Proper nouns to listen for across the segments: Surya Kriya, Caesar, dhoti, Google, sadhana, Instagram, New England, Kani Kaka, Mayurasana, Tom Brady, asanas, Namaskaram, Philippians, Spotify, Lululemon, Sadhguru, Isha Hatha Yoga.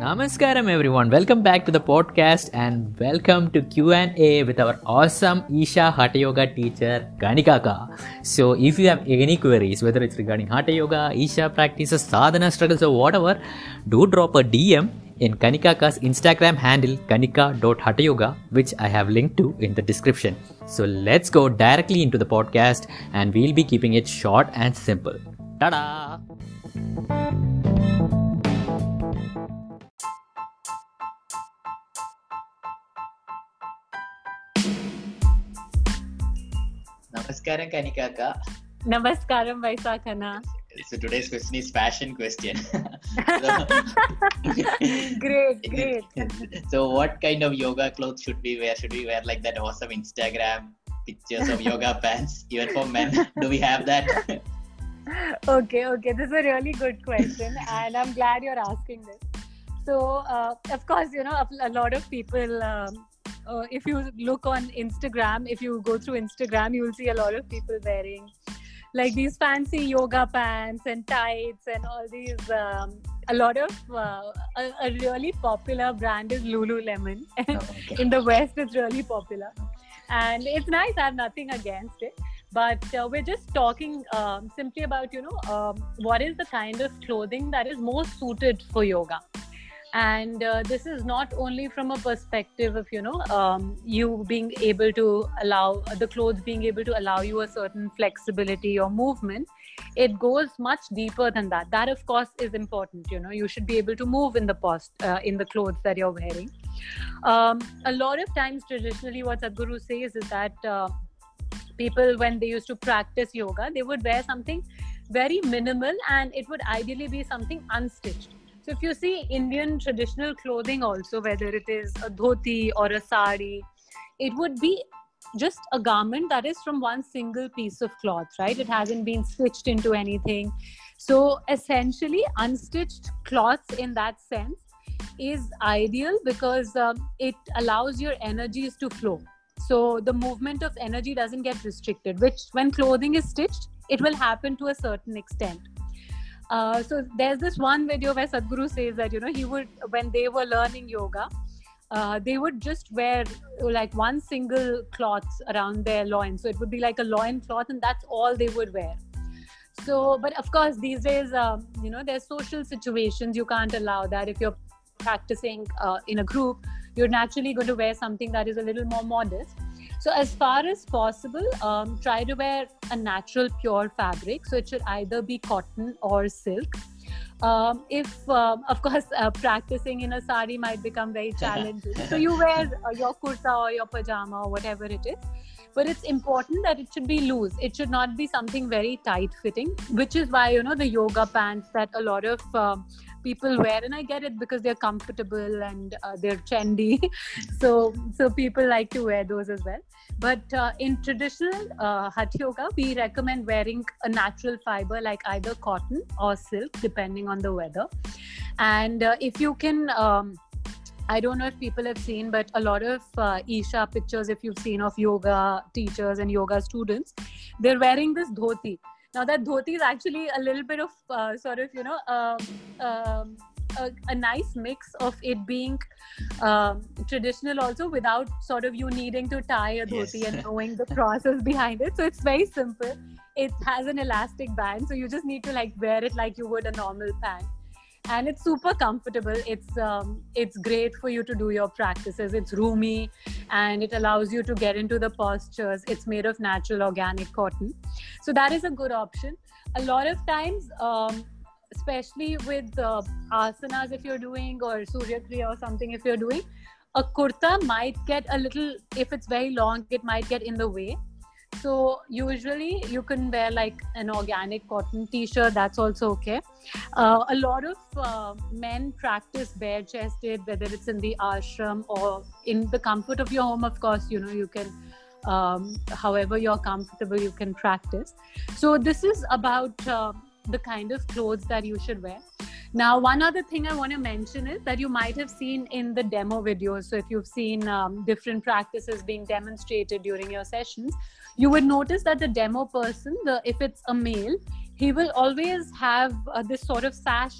Namaskaram everyone, welcome back to the podcast and welcome to Q&A with our awesome Isha Hatha Yoga teacher Kani Kaka. So if you have any queries, whether it's regarding Hatha Yoga, Isha practices, sadhana struggles or whatever, do drop a DM in Kani Kaka's Instagram handle kanika.hathayoga, which I have linked to in the description. So let's go directly into the podcast and we'll be keeping it short and simple. Ta-da! Namaskaram Kani Kaka. Namaskaram Vaisakana. So today's question is fashion question. Great. So what kind of yoga clothes should we wear? Should we wear like that awesome Instagram pictures of yoga pants? Even for men, do we have that? Okay. This is a really good question and I'm glad you're asking this. So of course, you know, a lot of people... if you look on Instagram, if you go through Instagram, you will see a lot of people wearing like these fancy yoga pants and tights and all these. A lot of a really popular brand is Lululemon. Okay. In the West, it's really popular. And it's nice. I have nothing against it. But we're just talking simply about, you know, what is the kind of clothing that is most suited for yoga. And this is not only from a perspective of, you know, you being able to allow the clothes being able to allow you a certain flexibility or movement. It goes much deeper than that. That, of course, is important. You know, you should be able to move in the clothes that you're wearing. A lot of times, traditionally, what Sadhguru says is that people, when they used to practice yoga, they would wear something very minimal and it would ideally be something unstitched. So if you see Indian traditional clothing also, whether it is a dhoti or a sari, it would be just a garment that is from one single piece of cloth, right? It hasn't been stitched into anything. So essentially, unstitched cloths in that sense is ideal because it allows your energies to flow. So the movement of energy doesn't get restricted, which when clothing is stitched, it will happen to a certain extent. So there's this one video where Sadhguru says that, you know, he would, when they were learning yoga, they would just wear like one single cloth around their loin. So it would be like a loin cloth and that's all they would wear. So, but of course, these days, you know, there's social situations. You can't allow that. If you're practicing in a group, you're naturally going to wear something that is a little more modest. So as far as possible, try to wear a natural, pure fabric. So it should either be cotton or silk. Of course, practicing in a sari might become very challenging. So you wear your kurta or your pajama or whatever it is. But it's important that it should be loose. It should not be something very tight fitting, which is why, you know, the yoga pants that a lot of people wear, and I get it because they're comfortable and they're trendy. So people like to wear those as well. But in traditional Hatha Yoga, we recommend wearing a natural fiber like either cotton or silk, depending on the weather. And if you can... I don't know if people have seen, but a lot of Isha pictures, if you've seen, of yoga teachers and yoga students, they're wearing this dhoti. Now that dhoti is actually a little bit of sort of, you know, a nice mix of it being traditional also without sort of you needing to tie a dhoti. Yes. And knowing the process behind it. So it's very simple. It has an elastic band. So you just need to like wear it like you would a normal pant. And it's super comfortable. It's great for you to do your practices. It's roomy and it allows you to get into the postures. It's made of natural organic cotton. So that is a good option. A lot of times, especially with asanas if you're doing or Surya Kriya or something if you're doing, a kurta might get a little, if it's very long, it might get in the way. So usually you can wear like an organic cotton t-shirt. That's also okay. A lot of men practice bare-chested, whether it's in the ashram or in the comfort of your home. Of course, you know, you can, however you're comfortable, you can practice. So this is about the kind of clothes that you should wear. Now, one other thing I want to mention is that you might have seen in the demo videos. So if you've seen different practices being demonstrated during your sessions, you would notice that the demo person, if it's a male, he will always have this sort of sash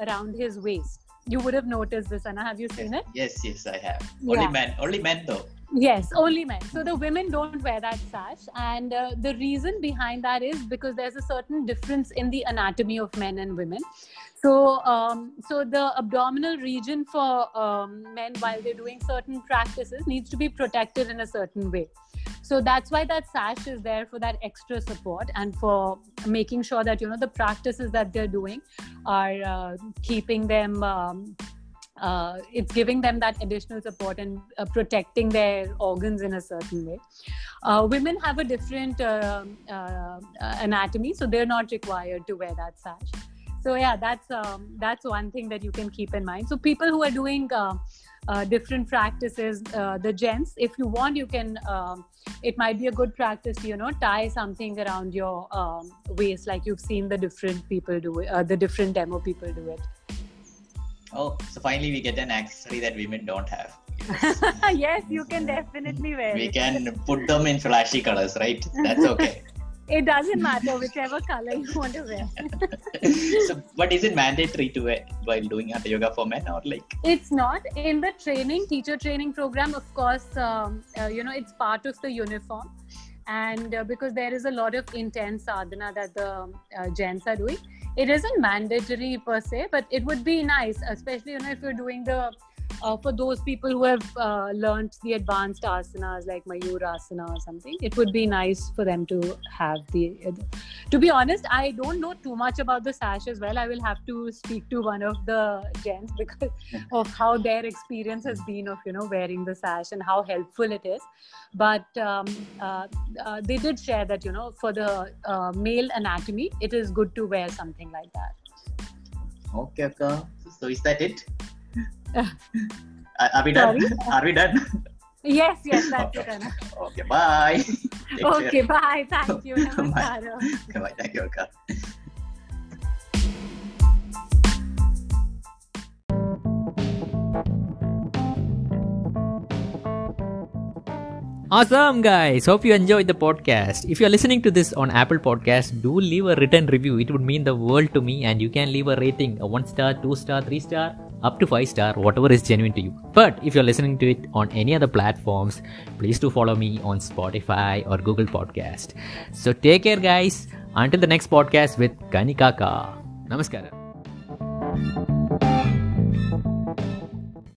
around his waist. You would have noticed this, Anna. Have you seen it? Yes, I have. Yeah. Only men though. Yes, only men. So the women don't wear that sash, and the reason behind that is because there's a certain difference in the anatomy of men and women. So so the abdominal region for men, while they're doing certain practices, needs to be protected in a certain way. So that's why that sash is there, for that extra support and for making sure that, you know, the practices that they're doing are keeping them, it's giving them that additional support and protecting their organs in a certain way. Women have a different anatomy, so they're not required to wear that sash. So yeah, that's one thing that you can keep in mind. So people who are doing different practices, the gents, if you want, you can, it might be a good practice to, you know, tie something around your waist, like you've seen the different people do it, the different demo people do it. Oh, so finally we get an accessory that women don't have. Yes, yes, you can definitely wear it. We can put them in flashy colors, right? That's okay. It doesn't matter whichever color you want to wear. So, but is it mandatory to wear while doing Hatha Yoga for men, or like? It's not. In the training, teacher training program, of course, you know, it's part of the uniform. And because there is a lot of intense sadhana that the gents are doing, it isn't mandatory per se, but it would be nice, especially, you know, if you're doing the, for those people who have learnt the advanced asanas like Mayurasana or something, it would be nice for them to have the, to be honest, I don't know too much about the sash as well. I will have to speak to one of the gents because of how their experience has been of, you know, wearing the sash and how helpful it is. But they did share that, you know, for the male anatomy, it is good to wear something like that. Okay. So is that it? Are we done? Sorry? Are we done? Yes, that's okay. It. Okay, bye. Bye. Thank you. Namaskara. Bye. Thank you, Kaka. Awesome, guys. Hope you enjoyed the podcast. If you're listening to this on Apple Podcasts, do leave a written review. It would mean the world to me, and you can leave a rating, a 1-star, 2-star, 3-star. Up to 5-star, whatever is genuine to you. But if you're listening to it on any other platforms, please do follow me on Spotify or Google Podcast. So take care, guys. Until the next podcast with Kani Kaka. Namaskara.